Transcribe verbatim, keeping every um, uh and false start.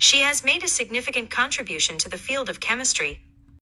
She has made a significant contribution to the field of chemistry,